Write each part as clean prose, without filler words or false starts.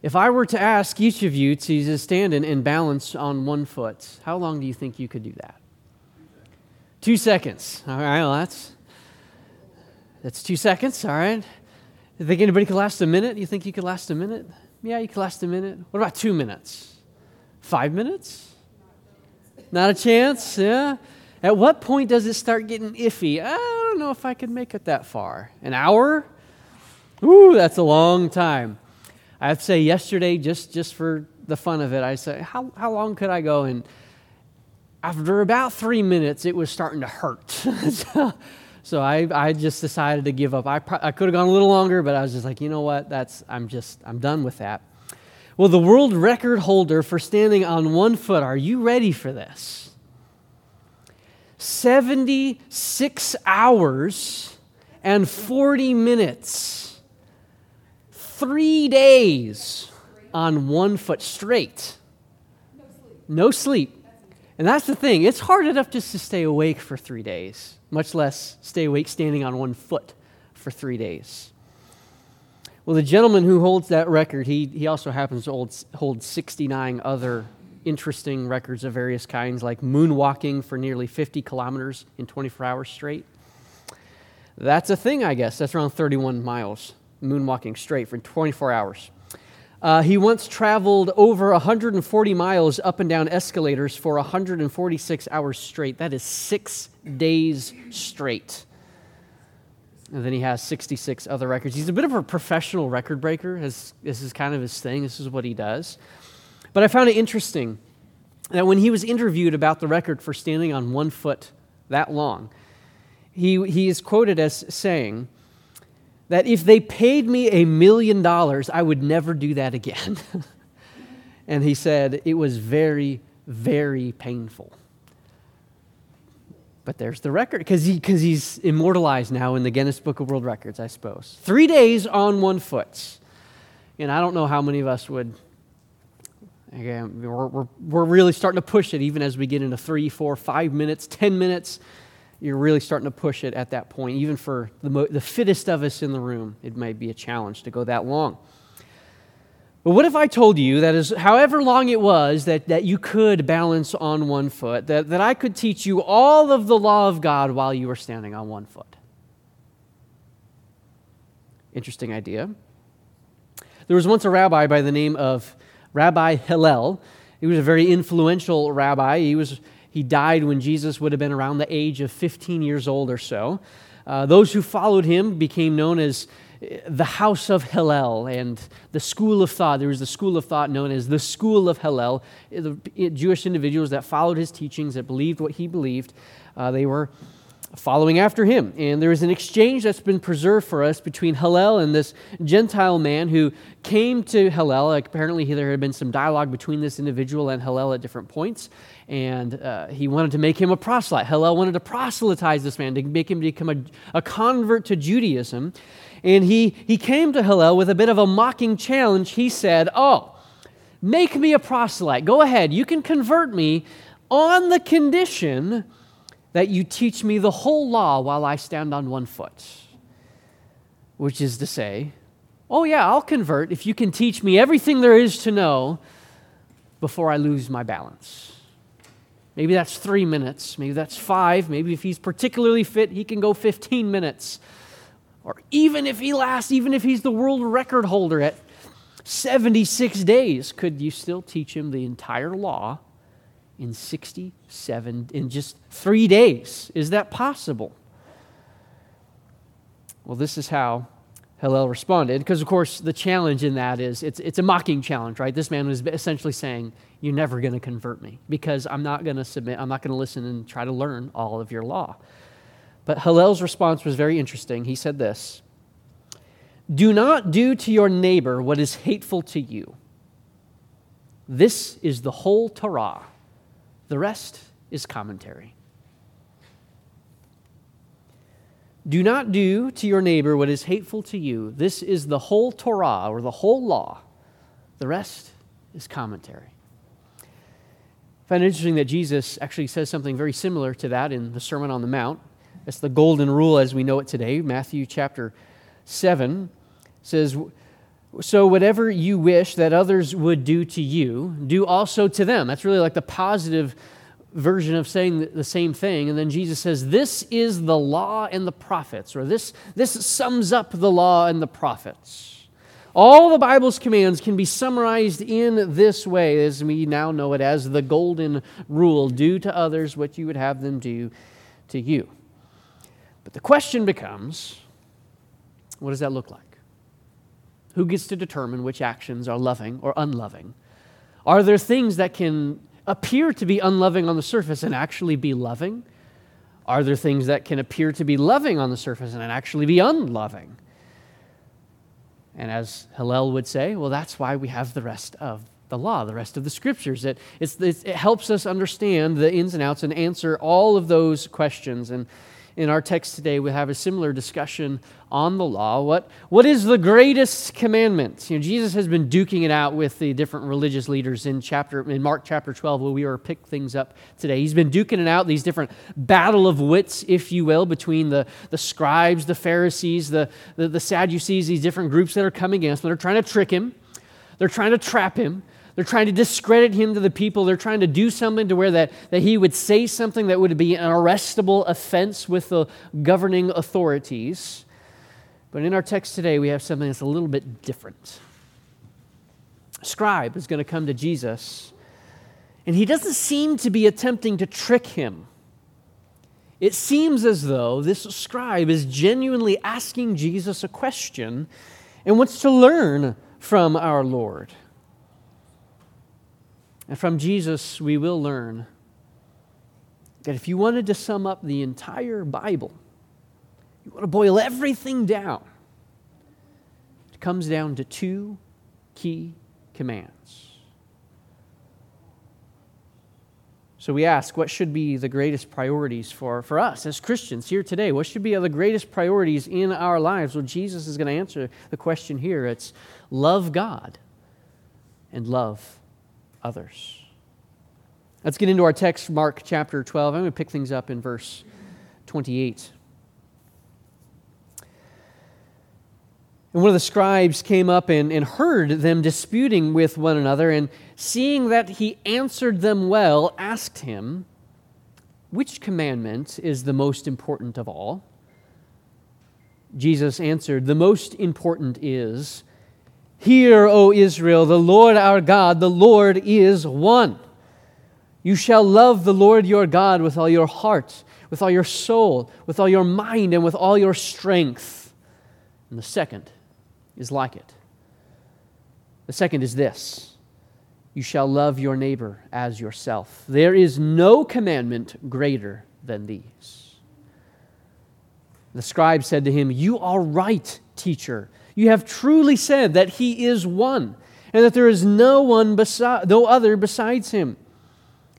If I were to ask each of you to just stand and balance on one foot, how long do you think you could do that? 2 seconds. All right, well, that's 2 seconds, all right. You think anybody could last a minute? You think you could last a minute? Yeah, you could last a minute. What about 2 minutes? 5 minutes? Not a chance, yeah. At what point does it start getting iffy? I don't know if I could make it that far. An hour? Ooh, that's a long time. I have to say, yesterday, just for the fun of it, I said, how long could I go? And after about 3 minutes, it was starting to hurt. So I just decided to give up. I could have gone a little longer, but I was just like, you know what? I'm done with that. Well, the world record holder for standing on one foot, are you ready for this? 76 hours and 40 minutes. 3 days on one foot straight. No sleep. And that's the thing. It's hard enough just to stay awake for 3 days, much less stay awake standing on one foot for 3 days. Well, the gentleman who holds that record, he also happens to hold 69 other interesting records of various kinds, like moonwalking for nearly 50 kilometers in 24 hours straight. That's a thing, I guess. That's around 31 miles. Moonwalking straight for 24 hours. He once traveled over 140 miles up and down escalators for 146 hours straight. That is 6 days straight. And then he has 66 other records. He's a bit of a professional record breaker. This is kind of his thing. This is what he does. But I found it interesting that when he was interviewed about the record for standing on one foot that long, he is quoted as saying, that if they paid me $1 million, I would never do that again. And he said, it was very, very painful. But there's the record, because he's immortalized now in the Guinness Book of World Records, I suppose. 3 days on one foot. And I don't know how many of us would, again, we're really starting to push it, even as we get into 3, 4, 5 minutes, 10 minutes. You're really starting to push it at that point. Even for the fittest of us in the room, it might be a challenge to go that long. But what if I told you that is, however long it was, that you could balance on one foot, that I could teach you all of the law of God while you were standing on one foot? Interesting idea. There was once a rabbi by the name of Rabbi Hillel. He was a very influential rabbi. He died when Jesus would have been around the age of 15 years old or so. Those who followed him became known as the House of Hillel and the School of Thought. There was the School of Thought known as the School of Hillel. The Jewish individuals that followed his teachings, that believed what he believed, they were following after him. And there is an exchange that's been preserved for us between Hillel and this Gentile man who came to Hillel. Like apparently there had been some dialogue between this individual and Hillel at different points. And he wanted to make him a proselyte. Hillel wanted to proselytize this man, to make him become a convert to Judaism. And he came to Hillel with a bit of a mocking challenge. He said, make me a proselyte. Go ahead, you can convert me on the condition that you teach me the whole law while I stand on one foot. Which is to say, I'll convert if you can teach me everything there is to know before I lose my balance. Maybe that's 3 minutes. Maybe that's 5. Maybe if he's particularly fit, he can go 15 minutes. Or even if he's the world record holder at 76 days, could you still teach him the entire law in 67, in just 3 days? Is that possible? Well, this is how Hillel responded, because, of course, the challenge in that is it's a mocking challenge, right? This man was essentially saying, you're never going to convert me because I'm not going to submit, I'm not going to listen and try to learn all of your law. But Hillel's response was very interesting. He said this, "Do not do to your neighbor what is hateful to you. This is the whole Torah. The rest is commentary." Do not do to your neighbor what is hateful to you. This is the whole Torah, or the whole law. The rest is commentary. I find it interesting that Jesus actually says something very similar to that in the Sermon on the Mount. That's the golden rule as we know it today. Matthew chapter 7 says, So whatever you wish that others would do to you, do also to them. That's really like the positive version of saying the same thing. And then Jesus says, this is the law and the prophets, or this sums up the law and the prophets. All the Bible's commands can be summarized in this way, as we now know it as the golden rule. Do to others what you would have them do to you. But the question becomes, what does that look like? Who gets to determine which actions are loving or unloving? Are there things that can appear to be unloving on the surface and actually be loving? Are there things that can appear to be loving on the surface and actually be unloving? And as Hillel would say, well, that's why we have the rest of the law, the rest of the scriptures. It helps us understand the ins and outs and answer all of those questions. And in our text today, we have a similar discussion on the law. What is the greatest commandment? You know, Jesus has been duking it out with the different religious leaders in Mark chapter 12, where we are pick things up today. He's been duking it out, these different battle of wits, if you will, between the scribes, the Pharisees, the Sadducees, these different groups that are coming against him. They're trying to trick him. They're trying to trap him. They're trying to discredit him to the people. They're trying to do something to where that he would say something that would be an arrestable offense with the governing authorities. But in our text today, we have something that's a little bit different. A scribe is going to come to Jesus, and he doesn't seem to be attempting to trick him. It seems as though this scribe is genuinely asking Jesus a question and wants to learn from our Lord. And from Jesus, we will learn that if you wanted to sum up the entire Bible, you want to boil everything down, it comes down to two key commands. So we ask, what should be the greatest priorities for us as Christians here today? What should be the greatest priorities in our lives? Well, Jesus is going to answer the question here. It's love God and love others. Let's get into our text, Mark chapter 12. I'm going to pick things up in verse 28. And one of the scribes came up and heard them disputing with one another, and seeing that he answered them well, asked him, which commandment is the most important of all? Jesus answered, the most important is, hear, O Israel, the Lord our God, the Lord is one. You shall love the Lord your God with all your heart, with all your soul, with all your mind, and with all your strength. And the second is like it. The second is this: you shall love your neighbor as yourself. There is no commandment greater than these. The scribe said to him, you are right, teacher. You have truly said that he is one, and that there is no other besides him.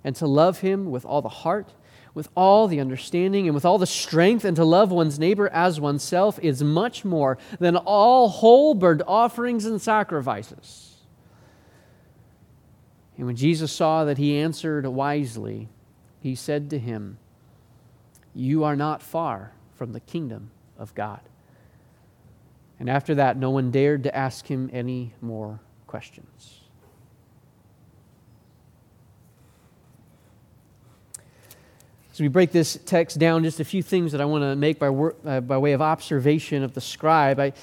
And to love him with all the heart, with all the understanding, and with all the strength, and to love one's neighbor as oneself is much more than all whole burnt offerings and sacrifices. And when Jesus saw that he answered wisely, he said to him, you are not far from the kingdom of God. And after that, no one dared to ask him any more questions. So we break this text down, just a few things that I want to make by way of observation of the scribe.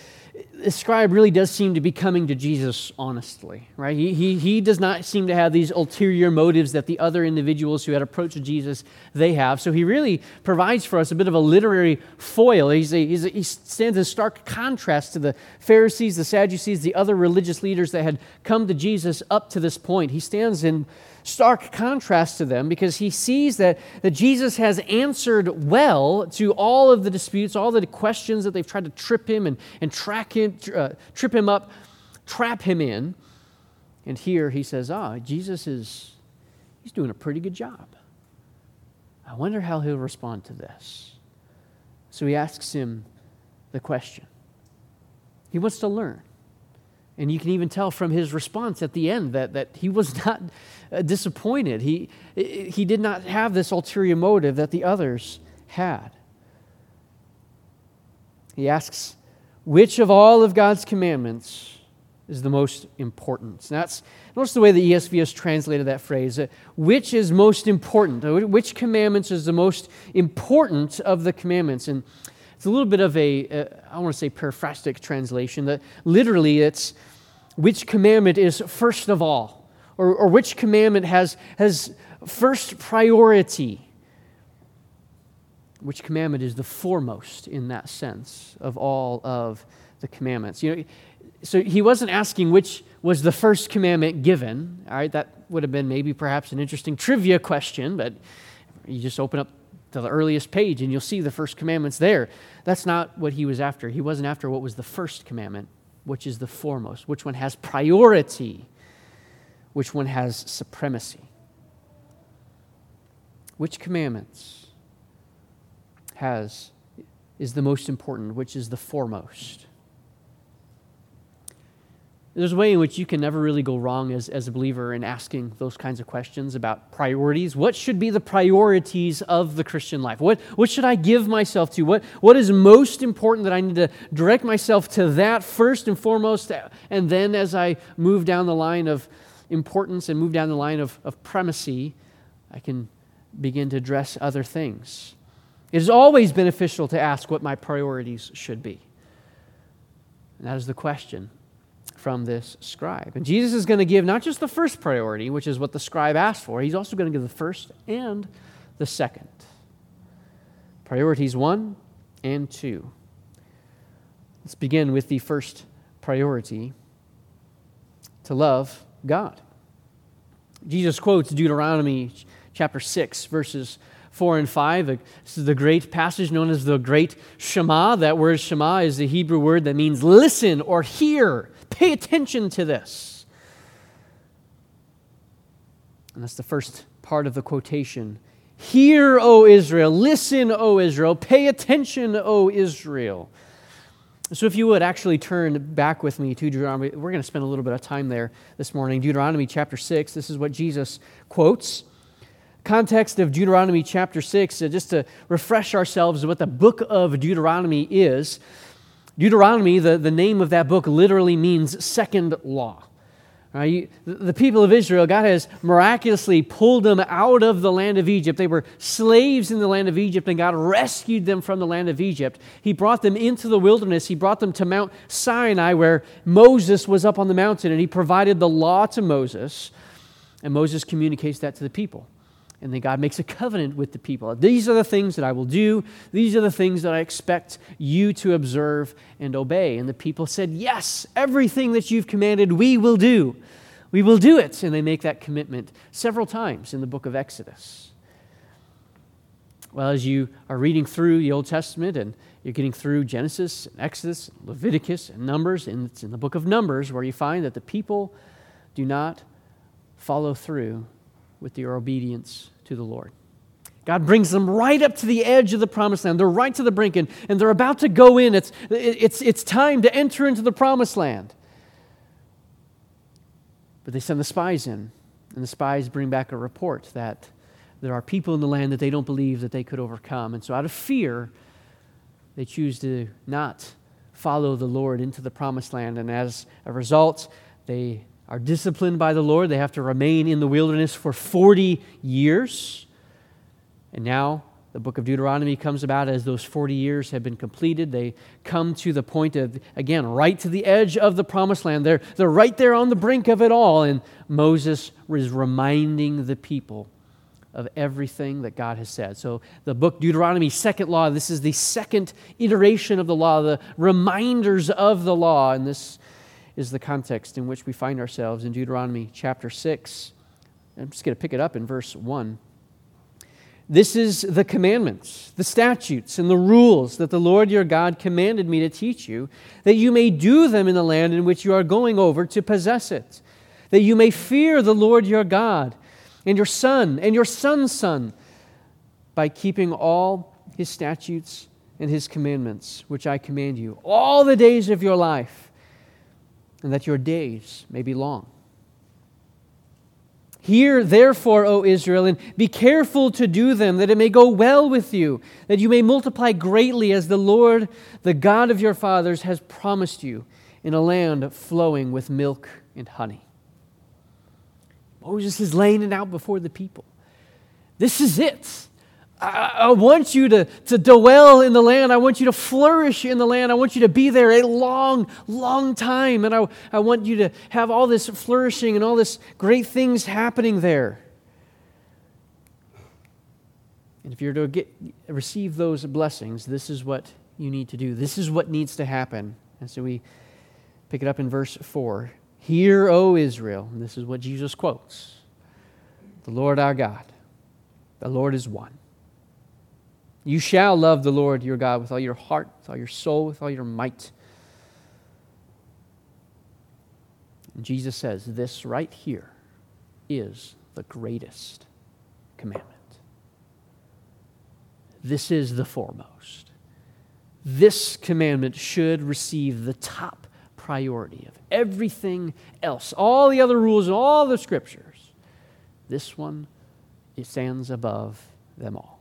The scribe really does seem to be coming to Jesus honestly, right? He does not seem to have these ulterior motives that the other individuals who had approached Jesus, they have. So he really provides for us a bit of a literary foil. He stands in stark contrast to the Pharisees, the Sadducees, the other religious leaders that had come to Jesus up to this point. He stands in stark contrast to them because he sees that Jesus has answered well to all of the disputes, all the questions that they've tried to trip him and trip him up, trap him in. And here he says, Jesus he's doing a pretty good job. I wonder how he'll respond to this. So he asks him the question. He wants to learn. And you can even tell from his response at the end that he was not disappointed. He did not have this ulterior motive that the others had. He asks, which of all of God's commandments is the most important. And that's, notice the way the ESV has translated that phrase. Which is most important? Which commandments is the most important of the commandments? And it's a little bit of I want to say periphrastic translation. That literally it's which commandment is first of all, or which commandment has first priority. Which commandment is the foremost in that sense of all of the commandments? You know, so he wasn't asking which was the first commandment given. All right, that would have been maybe perhaps an interesting trivia question, but you just open up to the earliest page and you'll see the first commandment's there. That's not what he was after. He wasn't after what was the first commandment, which is the foremost, which one has priority, which one has supremacy. Which commandments is the most important, which is the foremost. There's a way in which you can never really go wrong as a believer in asking those kinds of questions about priorities. What should be the priorities of the Christian life? What should I give myself to? What is most important that I need to direct myself to that first and foremost? And then as I move down the line of importance and move down the line of primacy, I can begin to address other things. It is always beneficial to ask what my priorities should be. And that is the question from this scribe. And Jesus is going to give not just the first priority, which is what the scribe asked for, he's also going to give the first and the second. Priorities 1 and 2. Let's begin with the first priority, to love God. Jesus quotes Deuteronomy chapter 6, verses 4 and 5, this is the great passage known as the great Shema. That word Shema is the Hebrew word that means listen or hear. Pay attention to this. And that's the first part of the quotation. Hear, O Israel. Listen, O Israel. Pay attention, O Israel. So if you would actually turn back with me to Deuteronomy. We're going to spend a little bit of time there this morning. Deuteronomy chapter 6, this is what Jesus quotes. Context of Deuteronomy chapter 6, just to refresh ourselves what the book of Deuteronomy is. Deuteronomy, the name of that book, literally means second law. Right? The people of Israel, God has miraculously pulled them out of the land of Egypt. They were slaves in the land of Egypt, and God rescued them from the land of Egypt. He brought them into the wilderness. He brought them to Mount Sinai, where Moses was up on the mountain, and he provided the law to Moses, and Moses communicates that to the people. And then God makes a covenant with the people. These are the things that I will do. These are the things that I expect you to observe and obey. And the people said, yes, everything that you've commanded, we will do. We will do it. And they make that commitment several times in the book of Exodus. Well, as you are reading through the Old Testament and you're getting through Genesis, and Exodus, and Leviticus, and Numbers, and it's in the book of Numbers where you find that the people do not follow through with their obedience to the Lord. God brings them right up to the edge of the promised land. They're right to the brink, and they're about to go in. It's time to enter into the promised land. But they send the spies in, and the spies bring back a report that there are people in the land that they don't believe that they could overcome. And so out of fear, they choose to not follow the Lord into the promised land. And as a result, they are disciplined by the Lord. They have to remain in the wilderness for 40 years. And now the book of Deuteronomy comes about as those 40 years have been completed. They come to the point of, again, right to the edge of the promised land. They're right there on the brink of it all. And Moses is reminding the people of everything that God has said. So the book Deuteronomy, second law, this is the second iteration of the law, the reminders of the law in this is the context in which we find ourselves in Deuteronomy chapter 6. I'm just going to pick it up in verse 1. This is the commandments, the statutes, and the rules that the Lord your God commanded me to teach you, that you may do them in the land in which you are going over to possess it, that you may fear the Lord your God and your son and your son's son by keeping all his statutes and his commandments, which I command you, all the days of your life, and that your days may be long. Hear, therefore, O Israel, and be careful to do them, that it may go well with you, that you may multiply greatly as the Lord, the God of your fathers, has promised you, in a land flowing with milk and honey. Moses is laying it out before the people. This is it. I want you to dwell in the land. I want you to flourish in the land. I want you to be there a long, long time. And I want you to have all this flourishing and all this great things happening there. And if you're to receive those blessings, this is what you need to do. This is what needs to happen. And so we pick it up in verse 4. Hear, O Israel, and this is what Jesus quotes, the Lord our God, the Lord is one. You shall love the Lord your God with all your heart, with all your soul, with all your might. And Jesus says, this right here is the greatest commandment. This is the foremost. This commandment should receive the top priority of everything else. All the other rules and all the scriptures. This one, it stands above them all.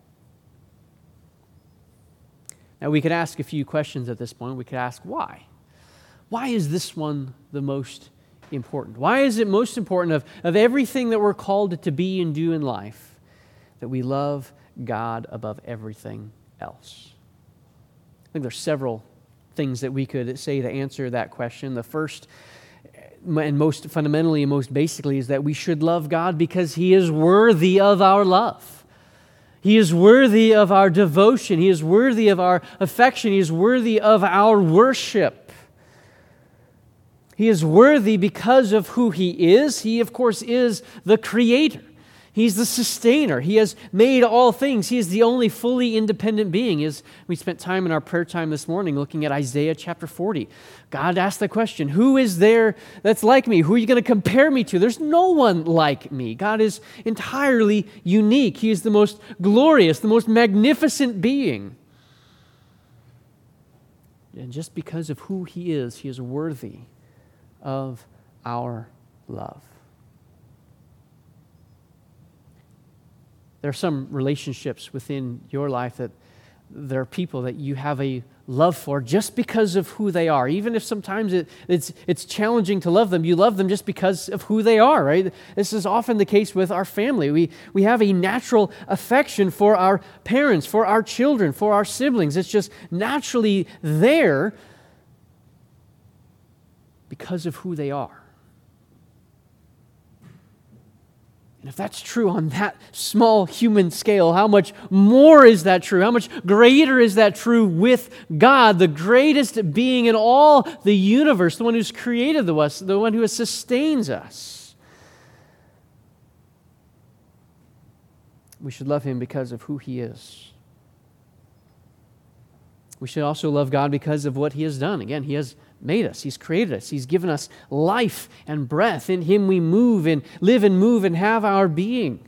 Now, we could ask a few questions at this point. We could ask, why? Why is this one the most important? Why is it most important of everything that we're called to be and do in life, that we love God above everything else? I think there's several things that we could say to answer that question. The first and most fundamentally and most basically is that we should love God because He is worthy of our love. He is worthy of our devotion. He is worthy of our affection. He is worthy of our worship. He is worthy because of who He is. He, of course, is the Creator. He's the Sustainer. He has made all things. He is the only fully independent being. As we spent time in our prayer time this morning looking at Isaiah chapter 40. God asked the question, who is there that's like me? Who are you going to compare me to? There's no one like me. God is entirely unique. He is the most glorious, the most magnificent being. And just because of who He is worthy of our love. There are some relationships within your life that there are people that you have a love for just because of who they are. Even if sometimes it's challenging to love them, you love them just because of who they are, right? This is often the case with our family. We have a natural affection for our parents, for our children, for our siblings. It's just naturally there because of who they are. And if that's true on that small human scale, how much more is that true? How much greater is that true with God, the greatest being in all the universe, the one who's created us, the one who sustains us? We should love Him because of who He is. We should also love God because of what He has done. Again, He has made us. He's created us. He's given us life and breath. In Him we move and live and move and have our being.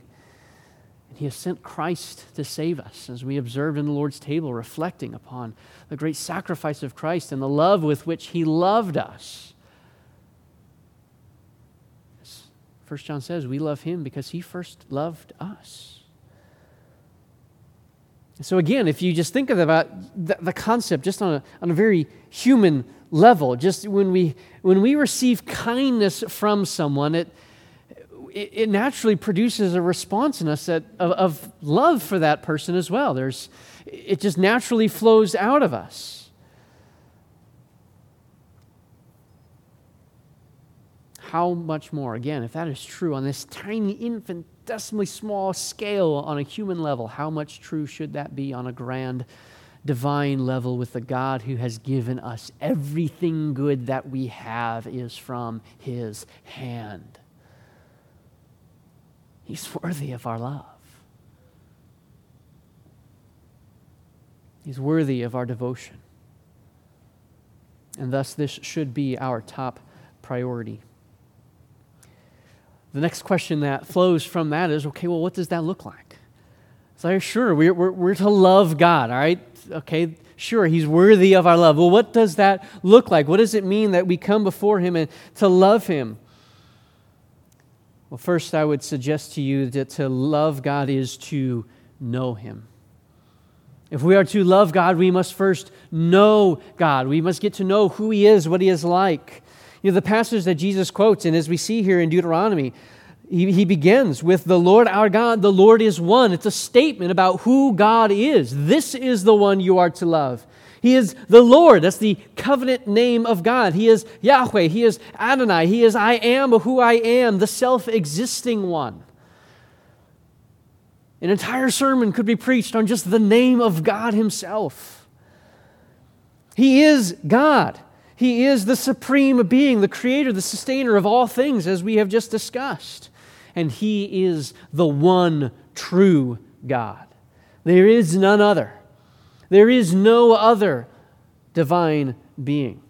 And He has sent Christ to save us, as we observed in the Lord's table, reflecting upon the great sacrifice of Christ and the love with which He loved us. As 1 John says, we love Him because He first loved us. So again, if you just think about the concept just on a very human level, just when we receive kindness from someone, it naturally produces a response in us that of love for that person as well. It just naturally flows out of us. How much more, again, if that is true on this tiny infant, decimally small scale on a human level, how much true should that be on a grand divine level with the God who has given us everything good that we have is from His hand? He's worthy of our love. He's worthy of our devotion. And thus this should be our top priority. The next question that flows from that is, okay, well, what does that look like? So sure, we're to love God, all right? Okay, sure, He's worthy of our love. Well, what does that look like? What does it mean that we come before Him and to love Him? Well, first, I would suggest to you that to love God is to know Him. If we are to love God, we must first know God. We must get to know who He is, what He is like. You know, the passage that Jesus quotes, and as we see here in Deuteronomy, he begins with, "The Lord our God, the Lord is one." It's a statement about who God is. This is the one you are to love. He is the Lord. That's the covenant name of God. He is Yahweh. He is Adonai. He is I am who I am, the self-existing one. An entire sermon could be preached on just the name of God Himself. He is God. He is the supreme being, the creator, the sustainer of all things, as we have just discussed. And He is the one true God. There is none other. There is no other divine being.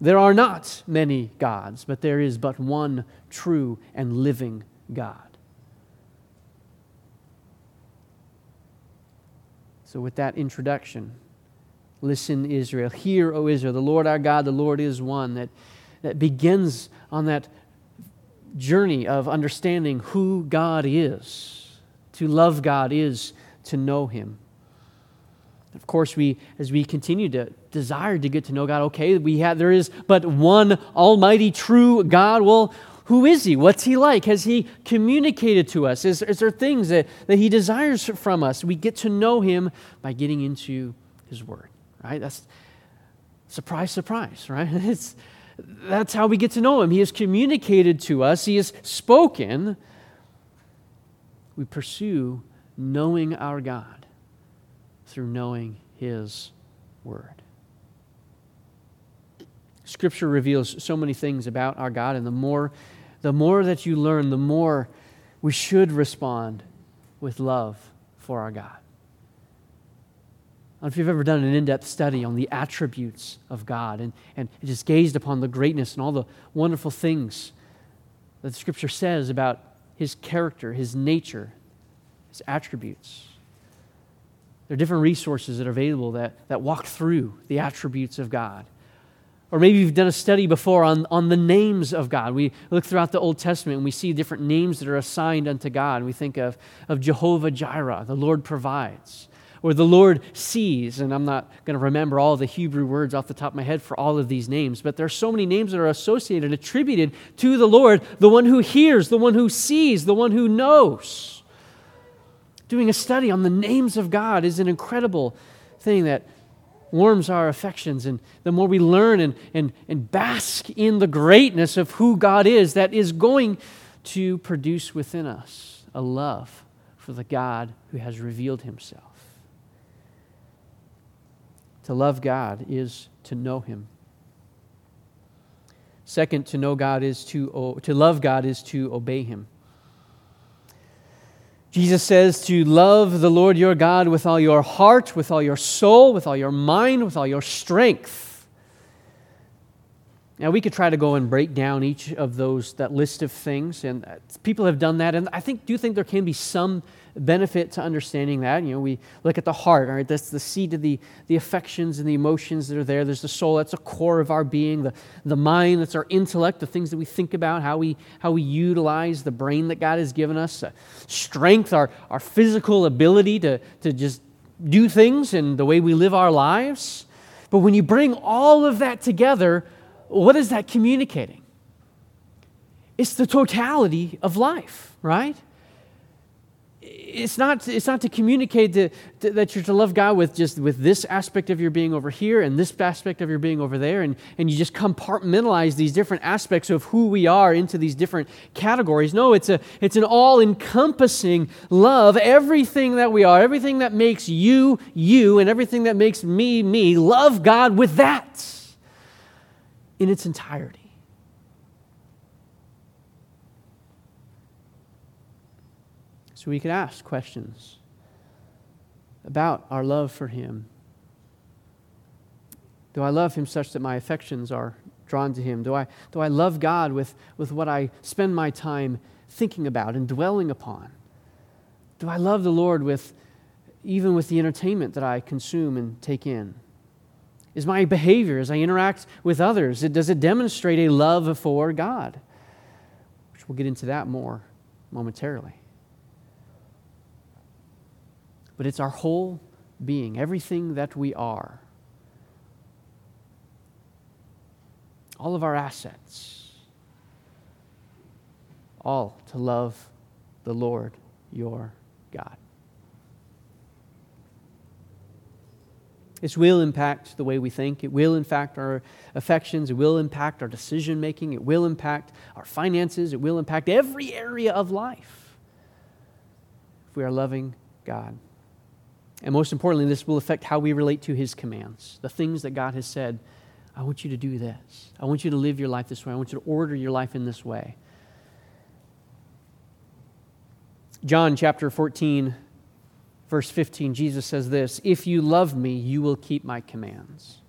There are not many gods, but there is but one true and living God. So with that introduction, listen, Israel. Hear, O Israel, the Lord our God, the Lord is one. That begins on that journey of understanding who God is. To love God is to know Him. Of course, as we continue to desire to get to know God, okay, there is but one almighty true God. Well, who is He? What's He like? Has He communicated to us? Is there things that He desires from us? We get to know Him by getting into His Word, right? That's surprise, surprise, right? That's how we get to know Him. He has communicated to us. He has spoken. We pursue knowing our God through knowing His Word. Scripture reveals so many things about our God, and the more that you learn, the more we should respond with love for our God. I don't know if you've ever done an in-depth study on the attributes of God and just gazed upon the greatness and all the wonderful things that Scripture says about His character, His nature, His attributes. There are different resources that are available that walk through the attributes of God. Or maybe you've done a study before on the names of God. We look throughout the Old Testament and we see different names that are assigned unto God. We think of Jehovah Jireh, the Lord provides, or the Lord sees. And I'm not going to remember all the Hebrew words off the top of my head for all of these names, but there are so many names that are associated, attributed to the Lord, the one who hears, the one who sees, the one who knows. Doing a study on the names of God is an incredible thing that warms our affections. And the more we learn and bask in the greatness of who God is, that is going to produce within us a love for the God who has revealed Himself. To love God is to know Him. Second, to know God is to love God is to obey Him. Jesus says to love the Lord your God with all your heart, with all your soul, with all your mind, with all your strength. Now, we could try to go and break down each of that list of things, and people have done that, and I do think there can be some benefit to understanding that. You know, we look at the heart, all right, that's the seat of the affections and the emotions that are there. There's the soul, that's the core of our being. The mind, that's our intellect, the things that we think about, how we utilize the brain that God has given us. Strength, our physical ability to just do things and the way we live our lives. But when you bring all of that together, what is that communicating? It's the totality of life, right? It's not to communicate that you're to love God with this aspect of your being over here and this aspect of your being over there, and you just compartmentalize these different aspects of who we are into these different categories. No, it's an all-encompassing love. Everything that we are, everything that makes you, you, and everything that makes me, me, love God with that in its entirety. So we could ask questions about our love for Him. Do I love Him such that my affections are drawn to Him? Do I love God with what I spend my time thinking about and dwelling upon? Do I love the Lord even with the entertainment that I consume and take in? Is my behavior as I interact with others, does it demonstrate a love for God? Which we'll get into that more momentarily. But it's our whole being, everything that we are, all of our assets, all to love the Lord your God. This will impact the way we think. It will impact our affections. It will impact our decision making. It will impact our finances. It will impact every area of life if we are loving God. And most importantly, this will affect how we relate to His commands, the things that God has said. I want you to do this. I want you to live your life this way. I want you to order your life in this way. John chapter 14, verse 15, Jesus says this, "If you love me, you will keep my commands."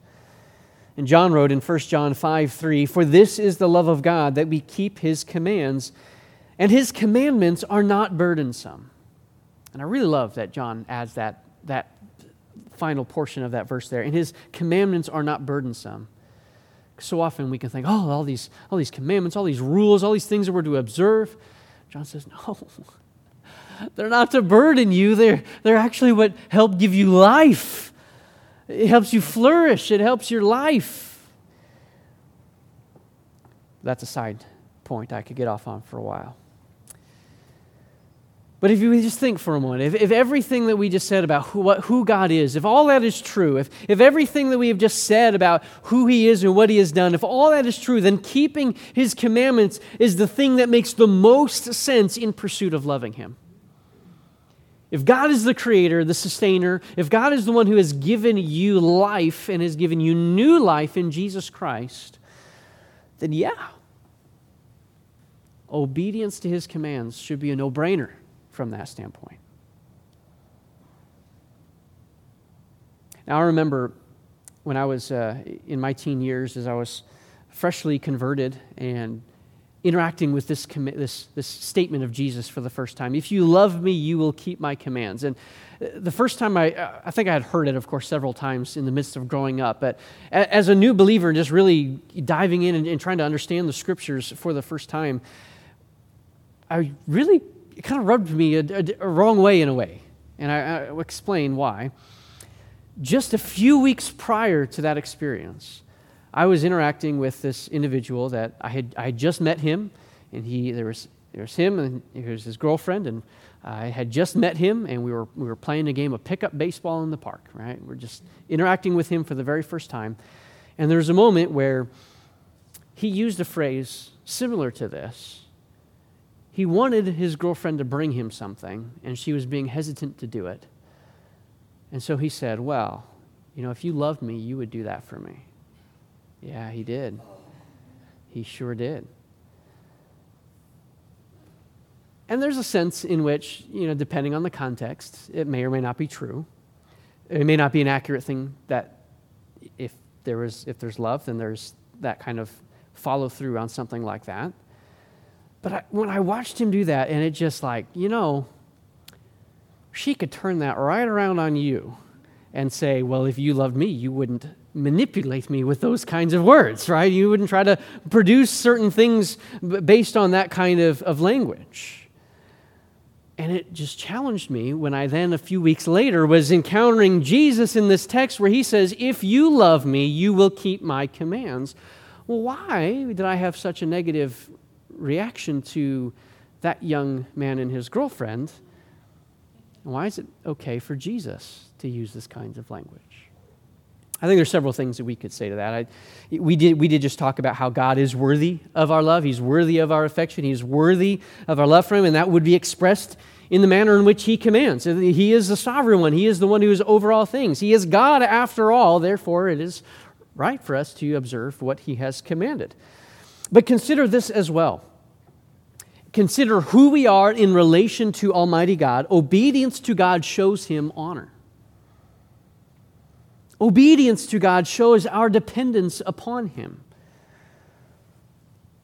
And John wrote in 1 John 5:3, "For this is the love of God, that we keep His commands, and His commandments are not burdensome." And I really love that John adds that final portion of that verse there. And His commandments are not burdensome. So often we can think, oh, all these commandments, all these rules, all these things that we're to observe. John says, no, they're not to burden you. They're actually what help give you life. It helps you flourish. It helps your life. That's a side point I could get off on for a while. But if you just think for a moment, if everything that we just said about who God is, if all that is true, if everything that we have just said about who He is and what He has done, if all that is true, then keeping His commandments is the thing that makes the most sense in pursuit of loving Him. If God is the creator, the sustainer, if God is the one who has given you life and has given you new life in Jesus Christ, then yeah, obedience to His commands should be a no-brainer. From that standpoint. Now I remember when I was in my teen years, as I was freshly converted and interacting with this statement of Jesus for the first time. If you love me, you will keep my commands. And the first time I think I had heard it, of course, several times in the midst of growing up. But as a new believer, just really diving in and trying to understand the scriptures for the first time, it kind of rubbed me a wrong way in a way, and I'll explain why. Just a few weeks prior to that experience, I was interacting with this individual that I had just met him, and there was him and there was his girlfriend, and I had just met him, and we were playing a game of pickup baseball in the park. Right, we're just interacting with him for the very first time, and there was a moment where he used a phrase similar to this. He wanted his girlfriend to bring him something, and she was being hesitant to do it. And so he said, well, if you loved me, you would do that for me. Yeah, he did. He sure did. And there's a sense in which, depending on the context, it may or may not be true. It may not be an accurate thing that if there's love, then there's that kind of follow through on something like that. But when I watched him do that, and it just she could turn that right around on you and say, well, if you loved me, you wouldn't manipulate me with those kinds of words, right? You wouldn't try to produce certain things based on that kind of language. And it just challenged me when I then a few weeks later was encountering Jesus in this text where He says, if you love me, you will keep my commands. Well, why did I have such a negative reaction to that young man and his girlfriend? Why is it okay for Jesus to use this kind of language? I think there's several things that we could say to that. We did just talk about how God is worthy of our love. He's worthy of our affection. He's worthy of our love for Him, and that would be expressed in the manner in which He commands. He is the sovereign one. He is the one who is over all things. He is God after all. Therefore, it is right for us to observe what He has commanded. But consider this as well. Consider who we are in relation to Almighty God. Obedience to God shows Him honor. Obedience to God shows our dependence upon Him.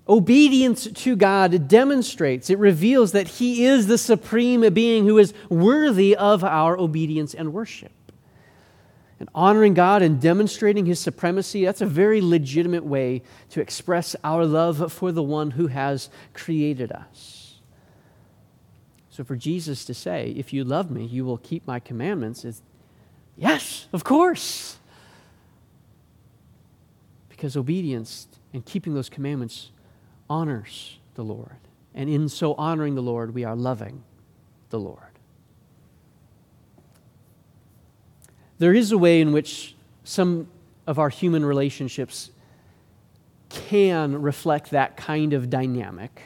Obedience to God demonstrates, it reveals that He is the supreme being who is worthy of our obedience and worship. And honoring God and demonstrating His supremacy, that's a very legitimate way to express our love for the one who has created us. So for Jesus to say, if you love me, you will keep my commandments, Yes, of course. Because obedience and keeping those commandments honors the Lord. And in so honoring the Lord, we are loving the Lord. There is a way in which some of our human relationships can reflect that kind of dynamic.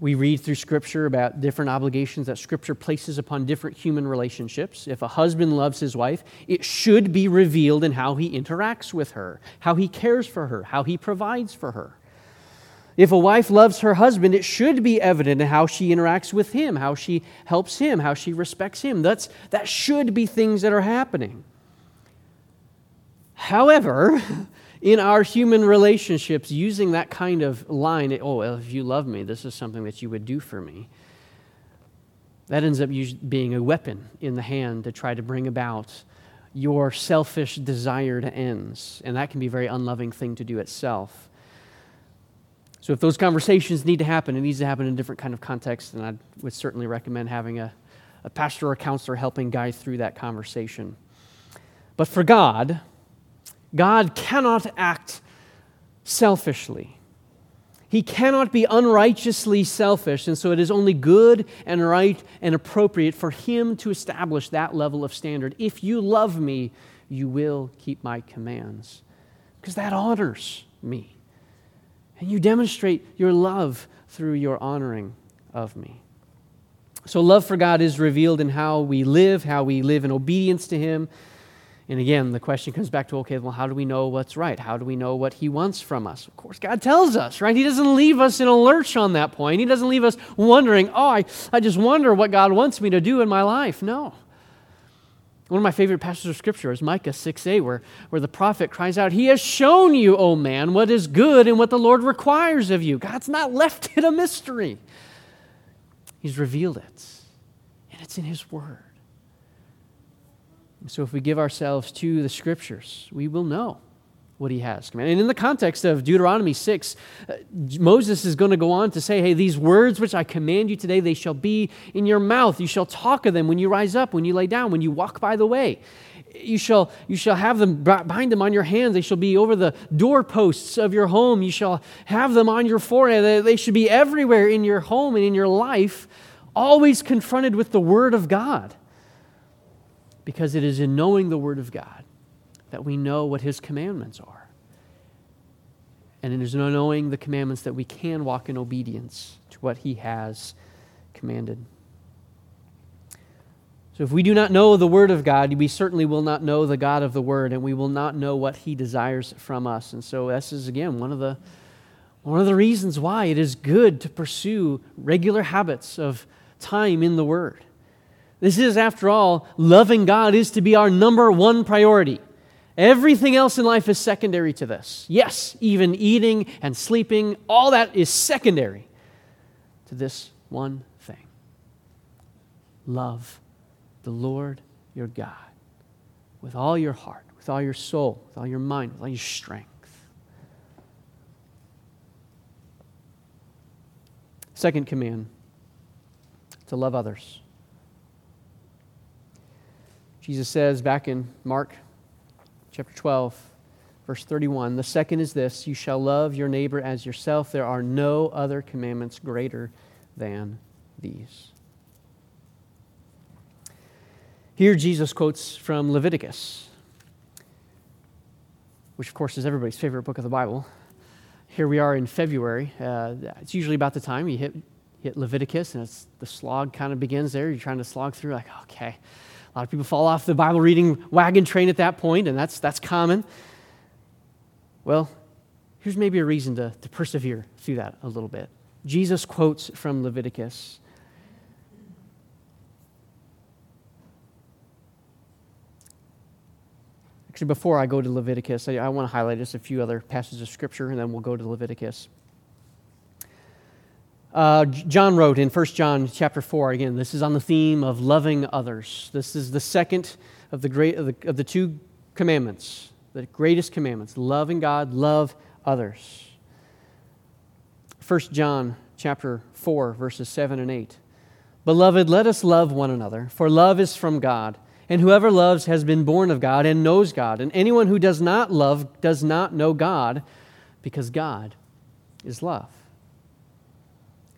We read through Scripture about different obligations that Scripture places upon different human relationships. If a husband loves his wife, it should be revealed in how he interacts with her, how he cares for her, how he provides for her. If a wife loves her husband, it should be evident in how she interacts with him, how she helps him, how she respects him. That should be things that are happening. However, in our human relationships, using that kind of line, if you love me, this is something that you would do for me, that ends up being a weapon in the hand to try to bring about your selfish desire to ends. And that can be a very unloving thing to do itself. So if those conversations need to happen, it needs to happen in a different kind of context, and I would certainly recommend having a pastor or counselor helping guide through that conversation. But for God, God cannot act selfishly. He cannot be unrighteously selfish, and so it is only good and right and appropriate for Him to establish that level of standard. If you love me, you will keep my commands, because that honors me. And you demonstrate your love through your honoring of me. So love for God is revealed in how we live in obedience to Him. And again, the question comes back to, how do we know what's right? How do we know what He wants from us? Of course, God tells us, right? He doesn't leave us in a lurch on that point. He doesn't leave us wondering, I just wonder what God wants me to do in my life. No. One of my favorite passages of Scripture is Micah 6a, where the prophet cries out, He has shown you, O man, what is good and what the Lord requires of you. God's not left it a mystery. He's revealed it, and it's in His Word. And so if we give ourselves to the Scriptures, we will know what He has commanded. And in the context of Deuteronomy 6, Moses is going to go on to say, these words which I command you today, they shall be in your mouth. You shall talk of them when you rise up, when you lay down, when you walk by the way. You shall have them, bind them on your hands. They shall be over the doorposts of your home. You shall have them on your forehead. They should be everywhere in your home and in your life, always confronted with the Word of God. Because it is in knowing the Word of God that we know what His commandments are. And it is in knowing the commandments that we can walk in obedience to what He has commanded. So if we do not know the Word of God, we certainly will not know the God of the Word, and we will not know what He desires from us. And so this is, again, one of the reasons why it is good to pursue regular habits of time in the Word. This is, after all, loving God is to be our number one priority. Everything else in life is secondary to this. Yes, even eating and sleeping, all that is secondary to this one thing. Love the Lord your God with all your heart, with all your soul, with all your mind, with all your strength. Second command, to love others. Jesus says back in Mark chapter 12, verse 31, the second is this, you shall love your neighbor as yourself. There are no other commandments greater than these. Here Jesus quotes from Leviticus, which of course is everybody's favorite book of the Bible. Here we are in February. It's usually about the time you hit Leviticus, and it's the slog kind of begins there. You're trying to slog through, like, okay. A lot of people fall off the Bible reading wagon train at that point, and that's common. Well, here's maybe a reason to persevere through that a little bit. Jesus quotes from Leviticus. Actually, before I go to Leviticus, I want to highlight just a few other passages of Scripture, and then we'll go to Leviticus. John wrote in 1 John chapter 4, again, this is on the theme of loving others. This is the second of the two commandments, the greatest commandments, loving God, love others. 1 John chapter 4, verses 7 and 8. Beloved, let us love one another, for love is from God, And whoever loves has been born of God and knows God. And anyone who does not love does not know God, because God is love.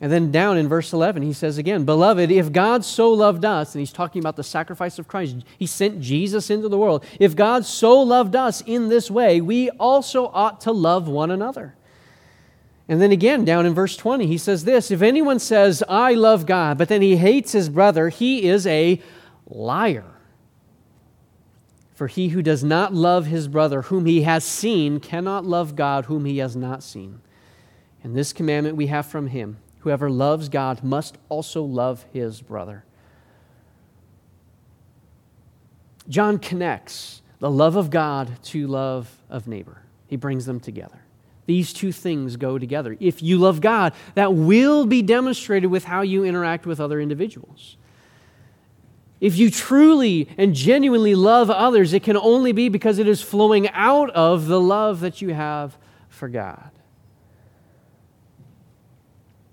And then down in verse 11, he says again, Beloved, if God so loved us, and he's talking about the sacrifice of Christ, he sent Jesus into the world. If God so loved us in this way, we also ought to love one another. And then again, down in verse 20, he says this, If anyone says, I love God, but then he hates his brother, he is a liar. For he who does not love his brother whom he has seen cannot love God whom he has not seen. And this commandment we have from him, Whoever loves God must also love his brother. John connects the love of God to love of neighbor. He brings them together. These two things go together. If you love God, that will be demonstrated with how you interact with other individuals. If you truly and genuinely love others, it can only be because it is flowing out of the love that you have for God.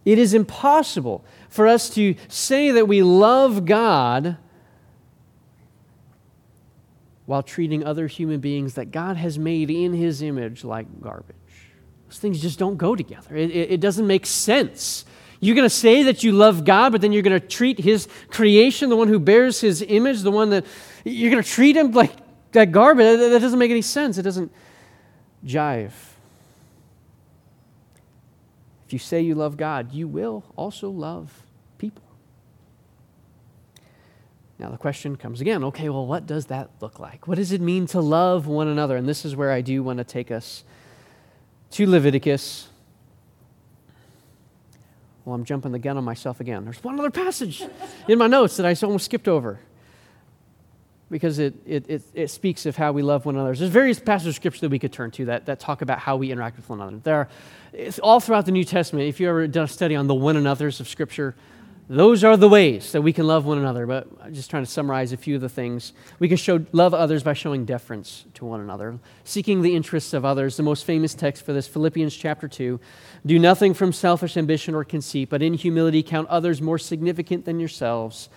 It is impossible for us to say that we love God while treating other human beings that God has made in His image like garbage. Those things just don't go together. It doesn't make sense. You're going to say that you love God, but then you're going to treat His creation, the one who bears His image, the one that you're going to treat Him like that garbage. That doesn't make any sense. It doesn't jive. If you say you love God, you will also love people. Now the question comes again, okay, well, what does that look like? What does it mean to love one another? And this is where I do want to take us to Leviticus. Well, I'm jumping the gun on myself again. There's one other passage in my notes that I almost skipped over because it speaks of how we love one another. There's various passages of Scripture that we could turn to that talk about how we interact with one another. It's all throughout the New Testament. If you've ever done a study on the one another's of Scripture, those are the ways that we can love one another. But I'm just trying to summarize a few of the things. We can love others by showing deference to one another, seeking the interests of others. The most famous text for this, Philippians chapter 2, do nothing from selfish ambition or conceit, but in humility count others more significant than yourselves.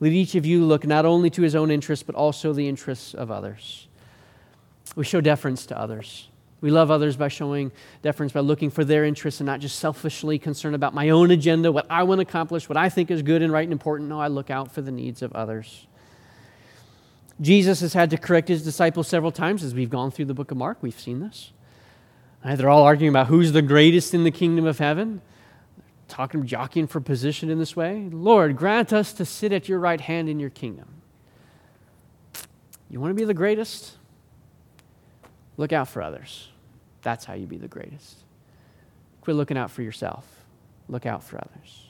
Let each of you look not only to his own interests, but also the interests of others. We show deference to others. We love others by showing deference, by looking for their interests and not just selfishly concerned about my own agenda, what I want to accomplish, what I think is good and right and important. No, I look out for the needs of others. Jesus has had to correct his disciples several times as we've gone through the book of Mark. We've seen this. They're all arguing about who's the greatest in the kingdom of heaven. Jockeying for position in this way. Lord, grant us to sit at your right hand in your kingdom. You want to be the greatest? Look out for others. That's how you be the greatest. Quit looking out for yourself. Look out for others.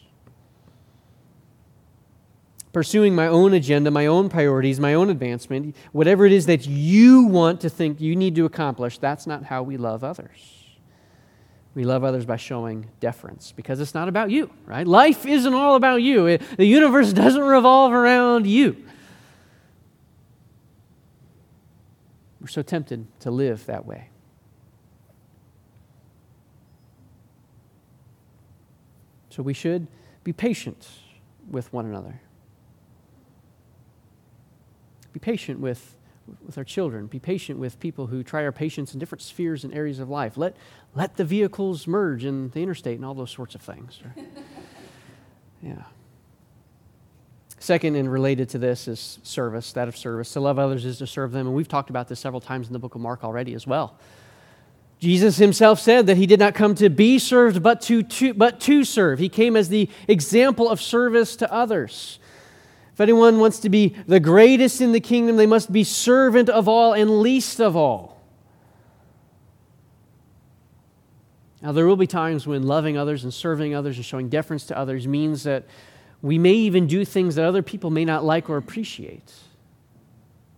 Pursuing my own agenda, my own priorities, my own advancement, whatever it is that you want to think you need to accomplish, that's not how we love others. We love others by showing deference because it's not about you, right? Life isn't all about you. The universe doesn't revolve around you. We're so tempted to live that way. So we should be patient with one another. Be patient with our children, be patient with people who try our patience in different spheres and areas of life. Let the vehicles merge in the interstate and all those sorts of things. Right? Yeah. Second, and related to this, is service, that of service. To love others is to serve them. And we've talked about this several times in the book of Mark already as well. Jesus himself said that he did not come to be served, but to serve. He came as the example of service to others. If anyone wants to be the greatest in the kingdom, they must be servant of all and least of all. Now, there will be times when loving others and serving others and showing deference to others means that we may even do things that other people may not like or appreciate.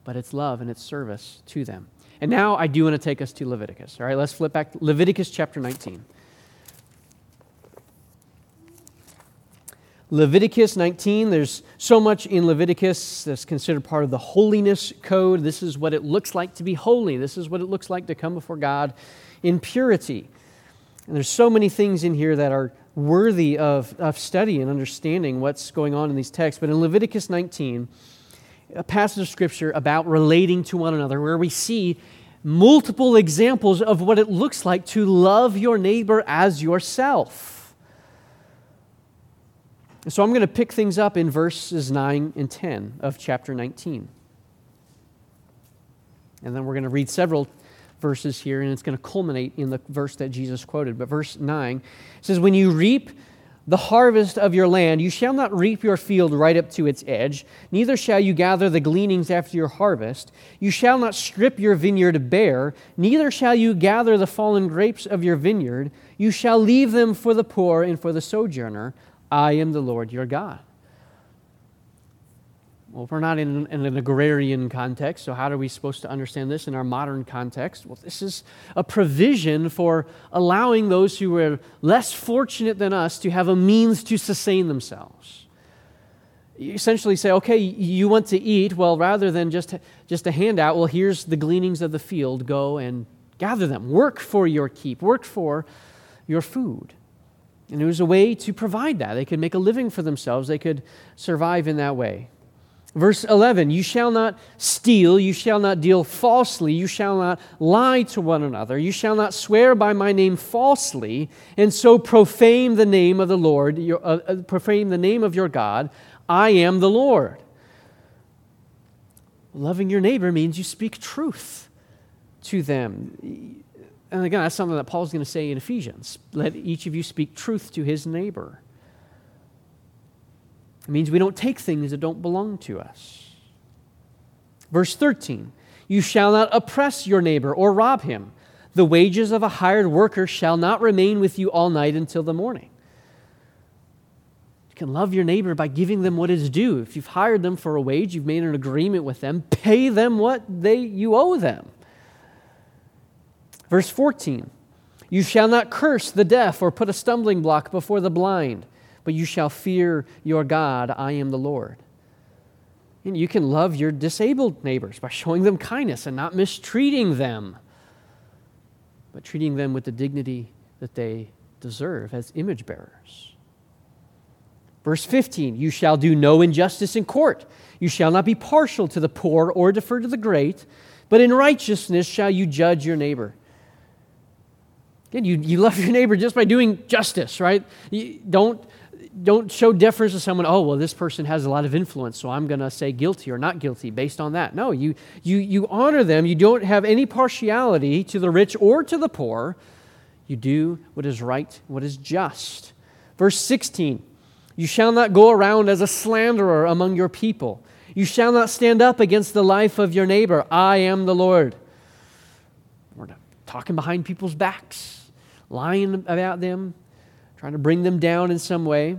But it's love and it's service to them. And now I do want to take us to Leviticus. All right, let's flip back to Leviticus chapter 19. Leviticus 19, there's so much in Leviticus that's considered part of the holiness code. This is what it looks like to be holy. This is what it looks like to come before God in purity. And there's so many things in here that are worthy of study and understanding what's going on in these texts. But in Leviticus 19, a passage of Scripture about relating to one another, where we see multiple examples of what it looks like to love your neighbor as yourself. And so I'm going to pick things up in verses 9 and 10 of chapter 19. And then we're going to read several verses here, and it's going to culminate in the verse that Jesus quoted. But verse 9 says, "When you reap the harvest of your land, you shall not reap your field right up to its edge, neither shall you gather the gleanings after your harvest. You shall not strip your vineyard bare, neither shall you gather the fallen grapes of your vineyard. You shall leave them for the poor and for the sojourner. I am the Lord your God." Well, we're not in an agrarian context, so how are we supposed to understand this in our modern context? Well, this is a provision for allowing those who were less fortunate than us to have a means to sustain themselves. You essentially say, okay, you want to eat, well, rather than just a handout, well, here's the gleanings of the field, go and gather them. Work for your keep, work for your food. And it was a way to provide that. They could make a living for themselves. They could survive in that way. Verse 11, "You shall not steal, you shall not deal falsely, you shall not lie to one another, you shall not swear by my name falsely, and so profane the name of the Lord, profane the name of your God. I am the Lord." Loving your neighbor means you speak truth to them. And again, that's something that Paul's going to say in Ephesians. Let each of you speak truth to his neighbor. It means we don't take things that don't belong to us. Verse 13, "You shall not oppress your neighbor or rob him. The wages of a hired worker shall not remain with you all night until the morning." You can love your neighbor by giving them what is due. If you've hired them for a wage, you've made an agreement with them, pay them what you owe them. Verse 14, "You shall not curse the deaf or put a stumbling block before the blind, but you shall fear your God. I am the Lord." And you can love your disabled neighbors by showing them kindness and not mistreating them, but treating them with the dignity that they deserve as image bearers. Verse 15, "You shall do no injustice in court. You shall not be partial to the poor or defer to the great, but in righteousness shall you judge your neighbor." Again, you love your neighbor just by doing justice, right? You don't show deference to someone. Oh, well, this person has a lot of influence, so I'm going to say guilty or not guilty based on that. No, you honor them. You don't have any partiality to the rich or to the poor. You do what is right, what is just. Verse 16, "You shall not go around as a slanderer among your people. You shall not stand up against the life of your neighbor. I am the Lord." We're not talking behind people's backs, lying about them, trying to bring them down in some way.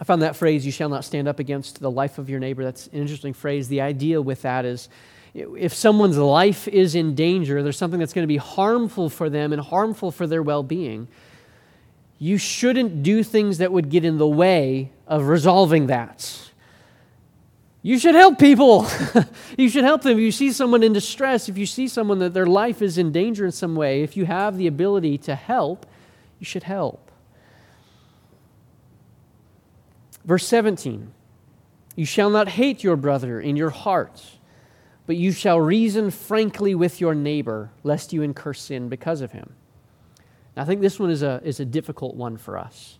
I found that phrase, "you shall not stand up against the life of your neighbor." That's an interesting phrase. The idea with that is if someone's life is in danger, there's something that's going to be harmful for them and harmful for their well-being. You shouldn't do things that would get in the way of resolving that. You should help people. You should help them. If you see someone in distress, if you see someone that their life is in danger in some way, if you have the ability to help, you should help. Verse 17, "You shall not hate your brother in your heart, but you shall reason frankly with your neighbor, lest you incur sin because of him." Now, I think this one is a difficult one for us.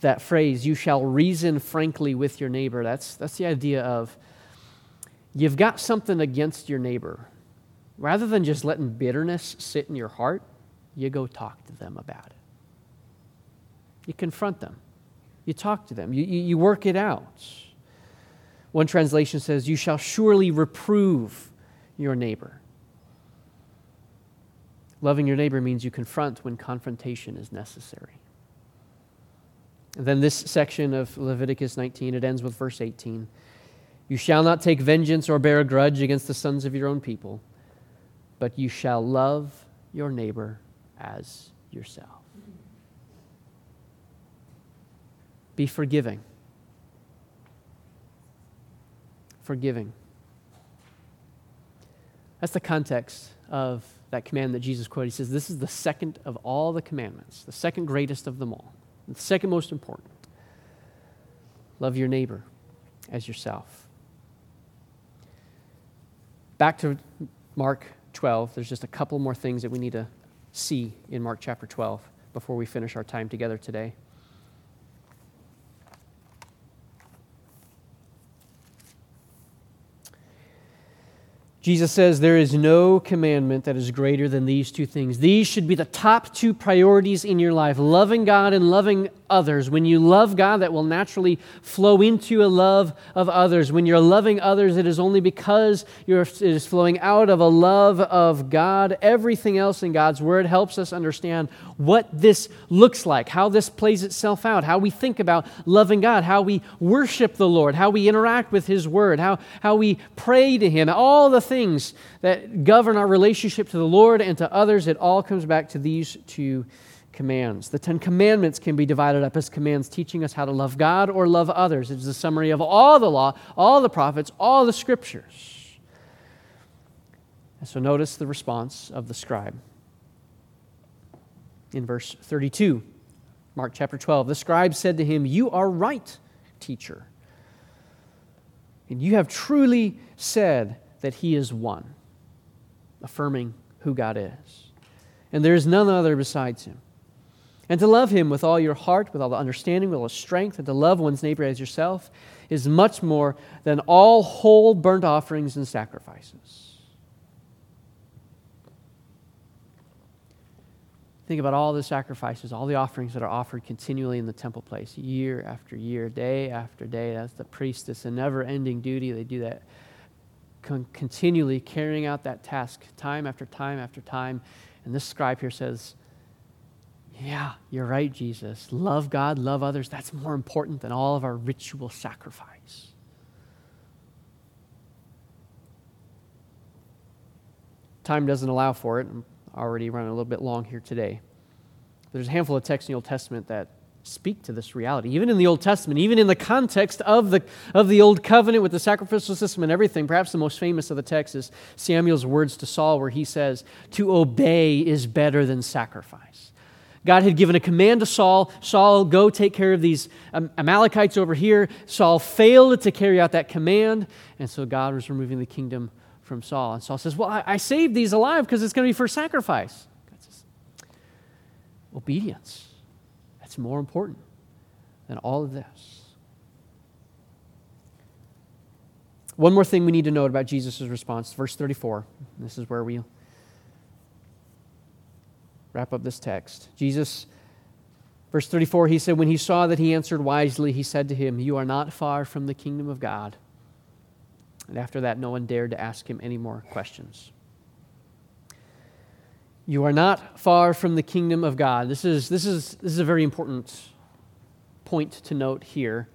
That phrase, "you shall reason frankly with your neighbor," that's the idea of you've got something against your neighbor. Rather than just letting bitterness sit in your heart, you go talk to them about it. You confront them. You talk to them. You work it out. One translation says, "You shall surely reprove your neighbor." Loving your neighbor means you confront when confrontation is necessary. And then this section of Leviticus 19, it ends with verse 18. "You shall not take vengeance or bear a grudge against the sons of your own people, but you shall love your neighbor as yourself." Be forgiving. Forgiving. That's the context of that command that Jesus quoted. He says, this is the second of all the commandments, the second greatest of them all, the second most important. Love your neighbor as yourself. Back to Mark 12. There's just a couple more things that we need to see in Mark chapter 12 before we finish our time together today. Jesus says, there is no commandment that is greater than these two things. These should be the top two priorities in your life, loving God and loving others. When you love God, that will naturally flow into a love of others. When you're loving others, it is only because it is flowing out of a love of God. Everything else in God's Word helps us understand what this looks like, how this plays itself out, how we think about loving God, how we worship the Lord, how we interact with His Word, how we pray to Him, all the things that govern our relationship to the Lord and to others. It all comes back to these two commands. The Ten Commandments can be divided up as commands teaching us how to love God or love others. It's the summary of all the law, all the prophets, all the scriptures. And so notice the response of the scribe. In verse 32, Mark chapter 12, the scribe said to him, "You are right, teacher, and you have truly said that He is one," affirming who God is, "and there is none other besides Him. And to love Him with all your heart, with all the understanding, with all the strength, and to love one's neighbor as yourself is much more than all whole burnt offerings and sacrifices." Think about all the sacrifices, all the offerings that are offered continually in the temple place, year after year, day after day. That's the priest. It's a never-ending duty. They do that continually, carrying out that task time after time after time. And this scribe here says, yeah, you're right, Jesus. Love God, love others. That's more important than all of our ritual sacrifice. Time doesn't allow for it. I'm already running a little bit long here today. There's a handful of texts in the Old Testament that speak to this reality. Even in the Old Testament, even in the context of the Old Covenant with the sacrificial system and everything, perhaps the most famous of the texts is Samuel's words to Saul, where he says, "To obey is better than sacrifice." God had given a command to Saul. Saul, go take care of these Amalekites over here. Saul failed to carry out that command, and so God was removing the kingdom from Saul. And Saul says, well, I saved these alive because it's going to be for sacrifice. God says, obedience. That's more important than all of this. One more thing we need to note about Jesus' response. Verse 34. This is where we wrap up this text. Jesus, verse 34, he said, when he saw that he answered wisely, he said to him, "You are not far from the kingdom of God." And after that, no one dared to ask him any more questions. You are not far from the kingdom of God. This is a very important point to note here.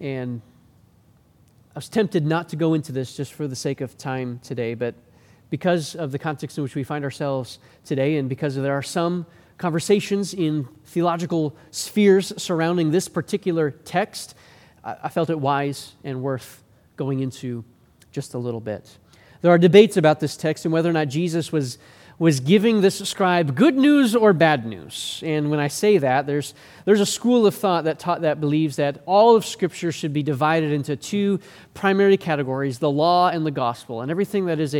And I was tempted not to go into this just for the sake of time today, but because of the context in which we find ourselves today, and because there are some conversations in theological spheres surrounding this particular text, I felt it wise and worth going into just a little bit. There are debates about this text and whether or not Jesus was giving this scribe good news or bad news. And when I say that, there's a school of thought that believes that all of Scripture should be divided into two primary categories, the law and the gospel. And everything that is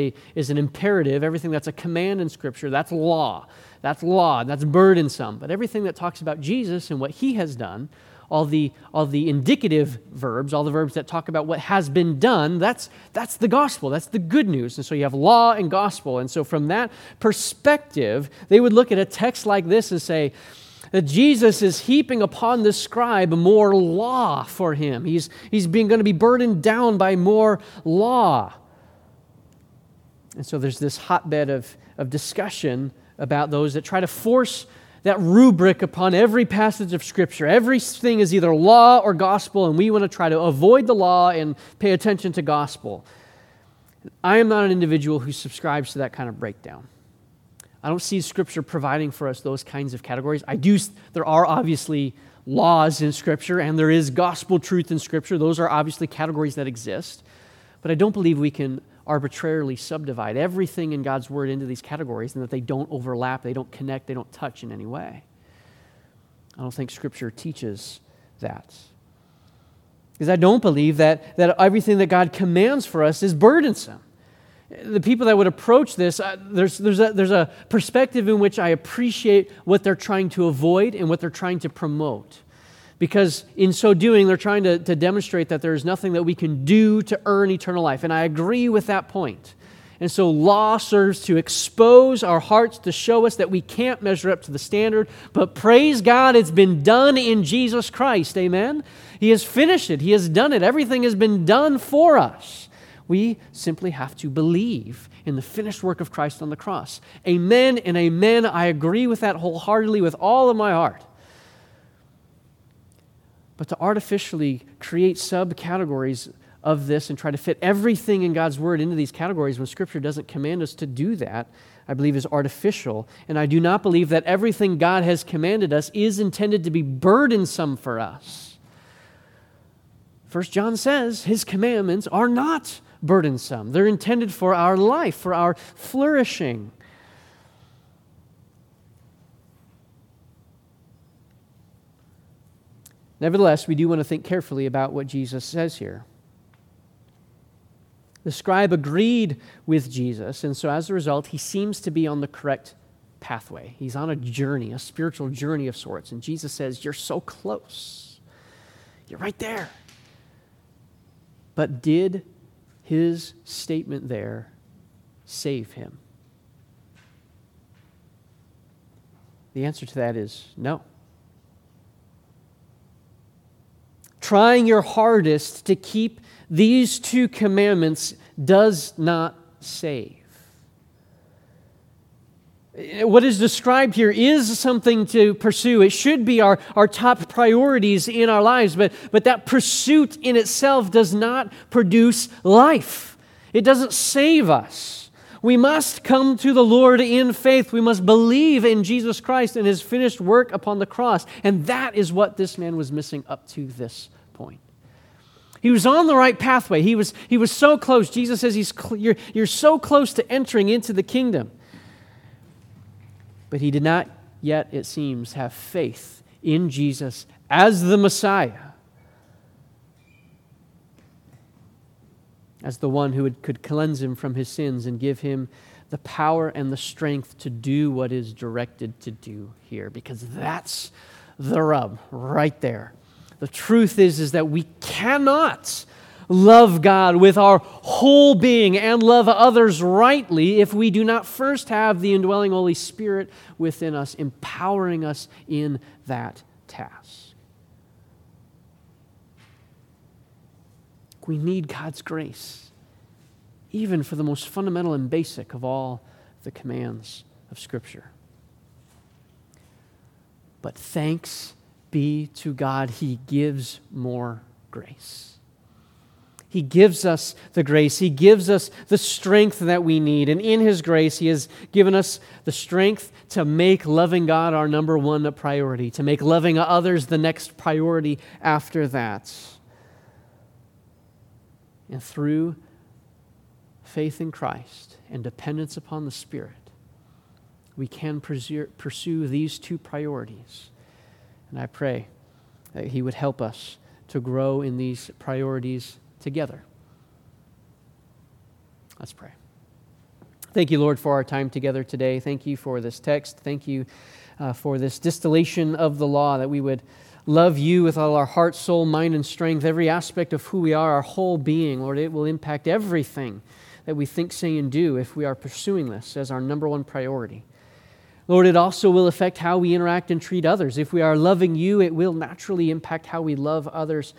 an imperative, everything that's a command in Scripture, that's law. That's law, that's burdensome. But everything that talks about Jesus and what He has done, all the indicative verbs, all the verbs that talk about what has been done, that's the gospel, that's the good news. And so you have law and gospel. And so from that perspective, they would look at a text like this and say that Jesus is heaping upon this scribe more law for him. He's going to be burdened down by more law. And so there's this hotbed of discussion about those that try to force that rubric upon every passage of Scripture. Everything is either law or gospel, and we want to try to avoid the law and pay attention to gospel. I am not an individual who subscribes to that kind of breakdown. I don't see Scripture providing for us those kinds of categories. There are obviously laws in Scripture, and there is gospel truth in Scripture. Those are obviously categories that exist. But I don't believe we can arbitrarily subdivide everything in God's Word into these categories, and that they don't overlap, they don't connect, they don't touch in any way. I don't think Scripture teaches that. Because I don't believe that everything that God commands for us is burdensome. The people that would approach this, there's a perspective in which I appreciate what they're trying to avoid and what they're trying to promote. Because in so doing, they're trying to demonstrate that there is nothing that we can do to earn eternal life. And I agree with that point. And so law serves to expose our hearts, to show us that we can't measure up to the standard. But praise God, it's been done in Jesus Christ. Amen? He has finished it. He has done it. Everything has been done for us. We simply have to believe in the finished work of Christ on the cross. Amen and amen. I agree with that wholeheartedly with all of my heart. But to artificially create subcategories of this and try to fit everything in God's Word into these categories when Scripture doesn't command us to do that, I believe is artificial. And I do not believe that everything God has commanded us is intended to be burdensome for us. 1 John says His commandments are not burdensome. They're intended for our life, for our flourishing. Nevertheless, we do want to think carefully about what Jesus says here. The scribe agreed with Jesus, and so as a result, he seems to be on the correct pathway. He's on a journey, a spiritual journey of sorts. And Jesus says, you're so close. You're right there. But did his statement there save him? The answer to that is no. Trying your hardest to keep these two commandments does not save. What is described here is something to pursue. It should be our top priorities in our lives, but that pursuit in itself does not produce life. It doesn't save us. We must come to the Lord in faith. We must believe in Jesus Christ and His finished work upon the cross. And that is what this man was missing up to this point. He was on the right pathway. He was so close. Jesus says, you're so close to entering into the kingdom. But he did not yet, it seems, have faith in Jesus as the Messiah, as the one who could cleanse him from his sins and give him the power and the strength to do what is directed to do here. Because that's the rub right there. The truth is that we cannot love God with our whole being and love others rightly if we do not first have the indwelling Holy Spirit within us, empowering us in that task. We need God's grace, even for the most fundamental and basic of all the commands of Scripture. But thanks be to God, He gives more grace. He gives us the grace. He gives us the strength that we need. And in His grace, He has given us the strength to make loving God our number one priority, to make loving others the next priority after that. And through faith in Christ and dependence upon the Spirit, we can pursue these two priorities. And I pray that He would help us to grow in these priorities together. Let's pray. Thank you, Lord, for our time together today. Thank you for this text. Thank you for this distillation of the law, that we would love you with all our heart, soul, mind, and strength, every aspect of who we are, our whole being. Lord, it will impact everything that we think, say, and do if we are pursuing this as our number one priority. Lord, it also will affect how we interact and treat others. If we are loving you, it will naturally impact how we love others.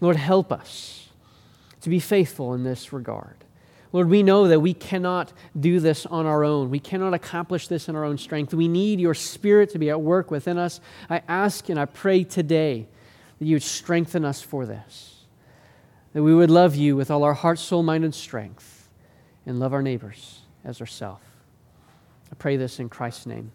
Lord, help us to be faithful in this regard. Lord, we know that we cannot do this on our own. We cannot accomplish this in our own strength. We need your Spirit to be at work within us. I ask and I pray today that you would strengthen us for this, that we would love you with all our heart, soul, mind, and strength, and love our neighbors as ourselves. I pray this in Christ's name.